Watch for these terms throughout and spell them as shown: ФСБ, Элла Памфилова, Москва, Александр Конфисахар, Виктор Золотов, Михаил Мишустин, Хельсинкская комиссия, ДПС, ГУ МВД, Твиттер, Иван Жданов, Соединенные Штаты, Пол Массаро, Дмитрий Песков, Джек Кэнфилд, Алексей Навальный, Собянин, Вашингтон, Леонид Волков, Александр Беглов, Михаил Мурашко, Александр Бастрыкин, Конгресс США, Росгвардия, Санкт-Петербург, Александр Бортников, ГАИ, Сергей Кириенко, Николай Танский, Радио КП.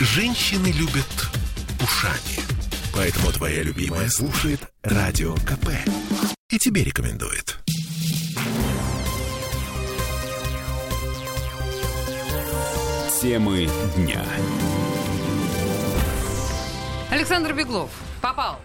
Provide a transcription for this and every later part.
Женщины любят ушами. Поэтому твоя любимая слушает Радио КП. И тебе рекомендует. Темы дня. Александр Беглов попал.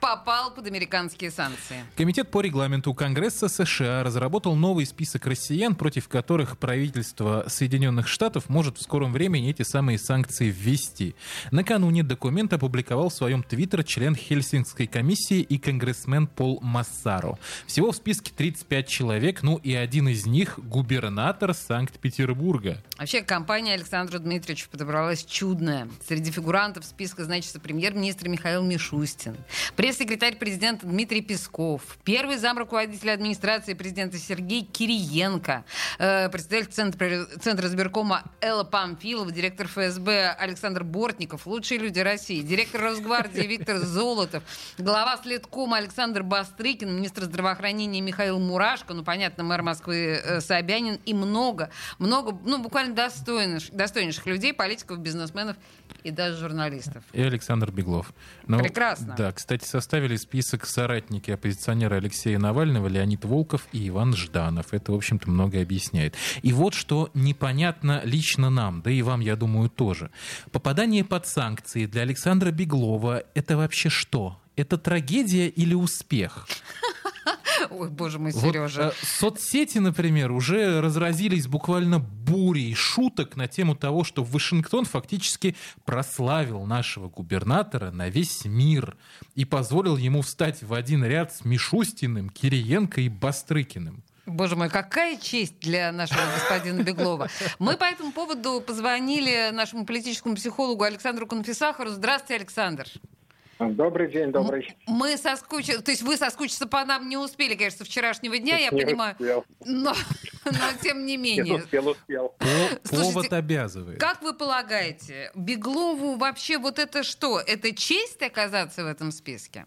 Попал под американские санкции. Комитет по регламенту Конгресса США разработал новый список россиян, против которых правительство Соединенных Штатов может в скором времени эти самые санкции ввести. Накануне документ опубликовал в своем Твиттер член Хельсинкской комиссии и конгрессмен Пол Массаро. Всего в списке 35 человек, ну и один из них — губернатор Санкт-Петербурга. Вообще компания Александра Дмитриевича подобралась чудная. Среди фигурантов списка значится премьер-министр Михаил Мишустин, пресс-секретарь президента Дмитрий Песков, первый зам руководителя администрации президента Сергей Кириенко, председатель Центра избиркома Элла Памфилова, директор ФСБ Александр Бортников, лучшие люди России, директор Росгвардии Виктор Золотов, глава следкома Александр Бастрыкин, министр здравоохранения Михаил Мурашко, ну, понятно, мэр Москвы Собянин и много, буквально достойнейших людей, политиков, бизнесменов и даже журналистов. И Александр Беглов. Прекрасно. Да, кстати, составили список соратники оппозиционера Алексея Навального, Леонид Волков и Иван Жданов. Это, в общем-то, многое объясняет. И вот что непонятно лично нам, да и вам, я думаю, тоже. Попадание под санкции для Александра Беглова — это вообще что? Это трагедия или успех? Ой, боже мой, Сережа. Вот, соцсети, например, уже разразились буквально бурей шуток на тему того, что Вашингтон фактически прославил нашего губернатора на весь мир и позволил ему встать в один ряд с Мишустиным, Кириенко и Бастрыкиным. Боже мой, какая честь для нашего господина Беглова. Мы по этому поводу позвонили нашему политическому психологу Александру Конфисахару. Здравствуйте, Александр. Добрый день. Мы соскучились, то есть вы соскучиться по нам не успели, конечно, со вчерашнего дня, я понимаю, но тем не менее. Успел. Повод обязывает. Как вы полагаете, Беглову вообще вот это что? Это честь оказаться в этом списке?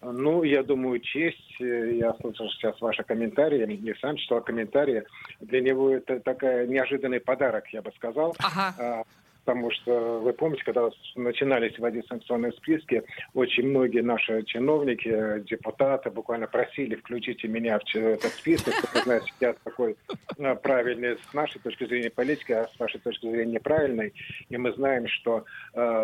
Ну, я думаю, честь. Я слышал сейчас ваши комментарии, я сам читал комментарии. Для него это такой неожиданный подарок, я бы сказал. Ага. Потому что, вы помните, когда начинались вводить санкционные списки, очень многие наши чиновники, депутаты буквально просили: включите меня в этот список, потому что сейчас такой правильный, с нашей точки зрения, политики, а с вашей точки зрения неправильный. И мы знаем, что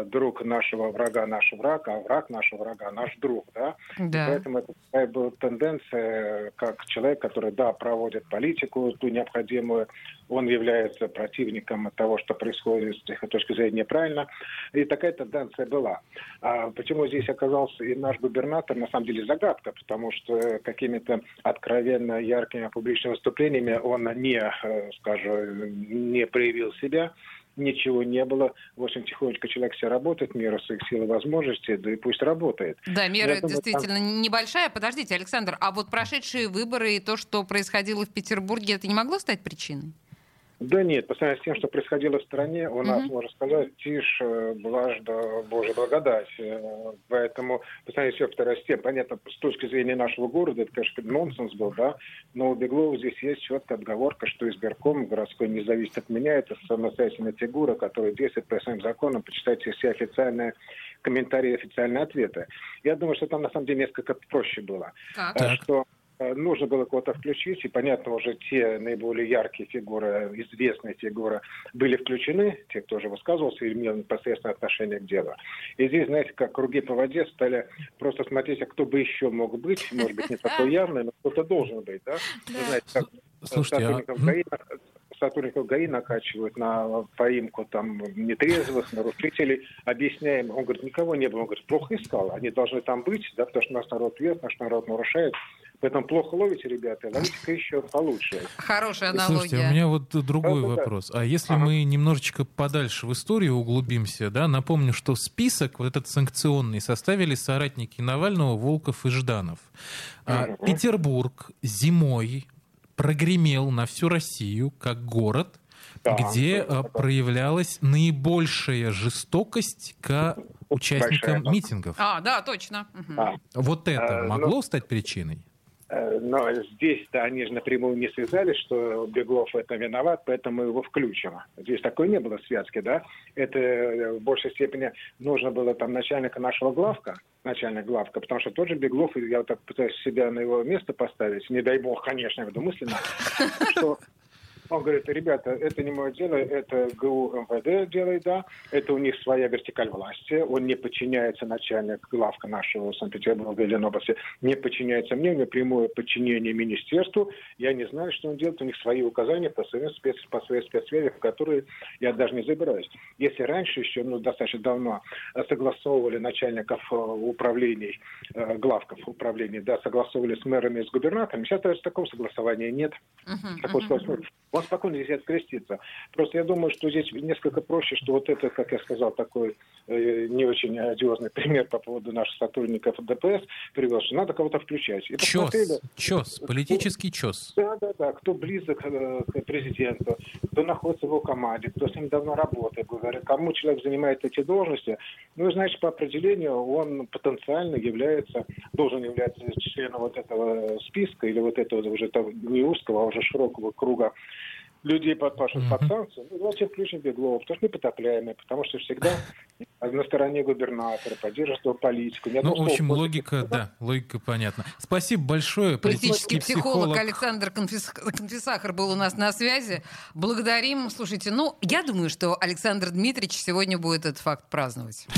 друг нашего врага — наш враг, а враг нашего врага — наш друг. Да? Поэтому это была тенденция, как человек, который, да, проводит политику ту необходимую, он является противником того, что происходит с их точки зрения неправильно. И такая тенденция была. А почему здесь оказался и наш губернатор, на самом деле загадка, потому что какими-то откровенно яркими публичными выступлениями он не проявил себя. Ничего не было. В общем, тихонечко человек все работает, мера своих сил и возможностей, да и пусть работает. Да, мера действительно небольшая. Подождите, Александр, а вот прошедшие выборы и то, что происходило в Петербурге, это не могло стать причиной? Да нет, по сравнению с тем, что происходило в стране, у нас, можно сказать, тишь, блажда, Божья благодать. Поэтому, по сравнению с тем, понятно, с точки зрения нашего города, это, конечно, нонсенс был, да, но у Беглова здесь есть четкая отговорка, что избирком городской не зависит от меня, это самостоятельная фигура, которая действует по своим законам, почитайте все официальные комментарии, официальные ответы. Я думаю, что там, на самом деле, несколько проще было. Что нужно было кого-то включить, и, понятно, уже те наиболее яркие фигуры, известные фигуры были включены, те, кто уже высказывался и имел непосредственное отношение к делу. И здесь, знаете, как круги по воде стали просто смотреть, а кто бы еще мог быть, может быть, не такой явный, но кто-то должен быть, да? Вы знаете, как сотрудников ГАИ накачивают на поимку там нетрезвых, нарушителей, объясняем. Он говорит, никого не было. Он говорит, плохо искал, они должны там быть, да, потому что наш народ ест, наш народ нарушает. Поэтому плохо ловите, ребята, ловите-ка еще получше. Хорошая аналогия. Слушайте, у меня вот другой вопрос. А если мы немножечко подальше в историю углубимся, да, напомню, что список вот этот санкционный составили соратники Навального, Волков и Жданов. Петербург зимой прогремел на всю Россию как город, где проявлялась наибольшая жестокость к участникам митингов. А, да, точно. Вот это могло стать причиной? Но здесь-то они же напрямую не связались, что Беглов в этом виноват, поэтому его включим. Здесь такой не было связки, да? Это в большей степени нужно было там начальника нашего главка, потому что тот же Беглов, я вот так пытаюсь себя на его место поставить, не дай бог, конечно, я думаю, мысленно, что... Он говорит, ребята, это не мое дело, это ГУ МВД делает, да, это у них своя вертикаль власти, он не подчиняется, начальник главка нашего Санкт-Петербурга или области, не подчиняется мне, у него прямое подчинение министерству, я не знаю, что он делает, у них свои указания по своей спецсфере, в которые я даже не забираюсь. Если раньше еще, достаточно давно согласовывали начальников управлений, главков управлений, да, согласовывали с мэрами и с губернаторами, сейчас даже такого согласования нет. Он спокойно здесь открестится. Просто я думаю, что здесь несколько проще, что вот это, как я сказал, такой не очень одиозный пример по поводу наших сотрудников ДПС привел, что надо кого-то включать. И чёс, политический чёс. Да, кто близок к президенту, кто находится в его команде, кто с ним давно работает, говорит, кому человек занимает эти должности, значит, по определению он потенциально должен являться членом вот этого списка или вот этого уже не узкого, а уже широкого круга людей, подпавших под санкции, давайте включим Беглова, потому что непотопляемые, потому что всегда на стороне губернатора, поддерживает его политику. Логика понятна. Спасибо большое. Политический психолог Александр Конфисахар был у нас на связи. Благодарим. Слушайте, я думаю, что Александр Дмитриевич сегодня будет этот факт праздновать.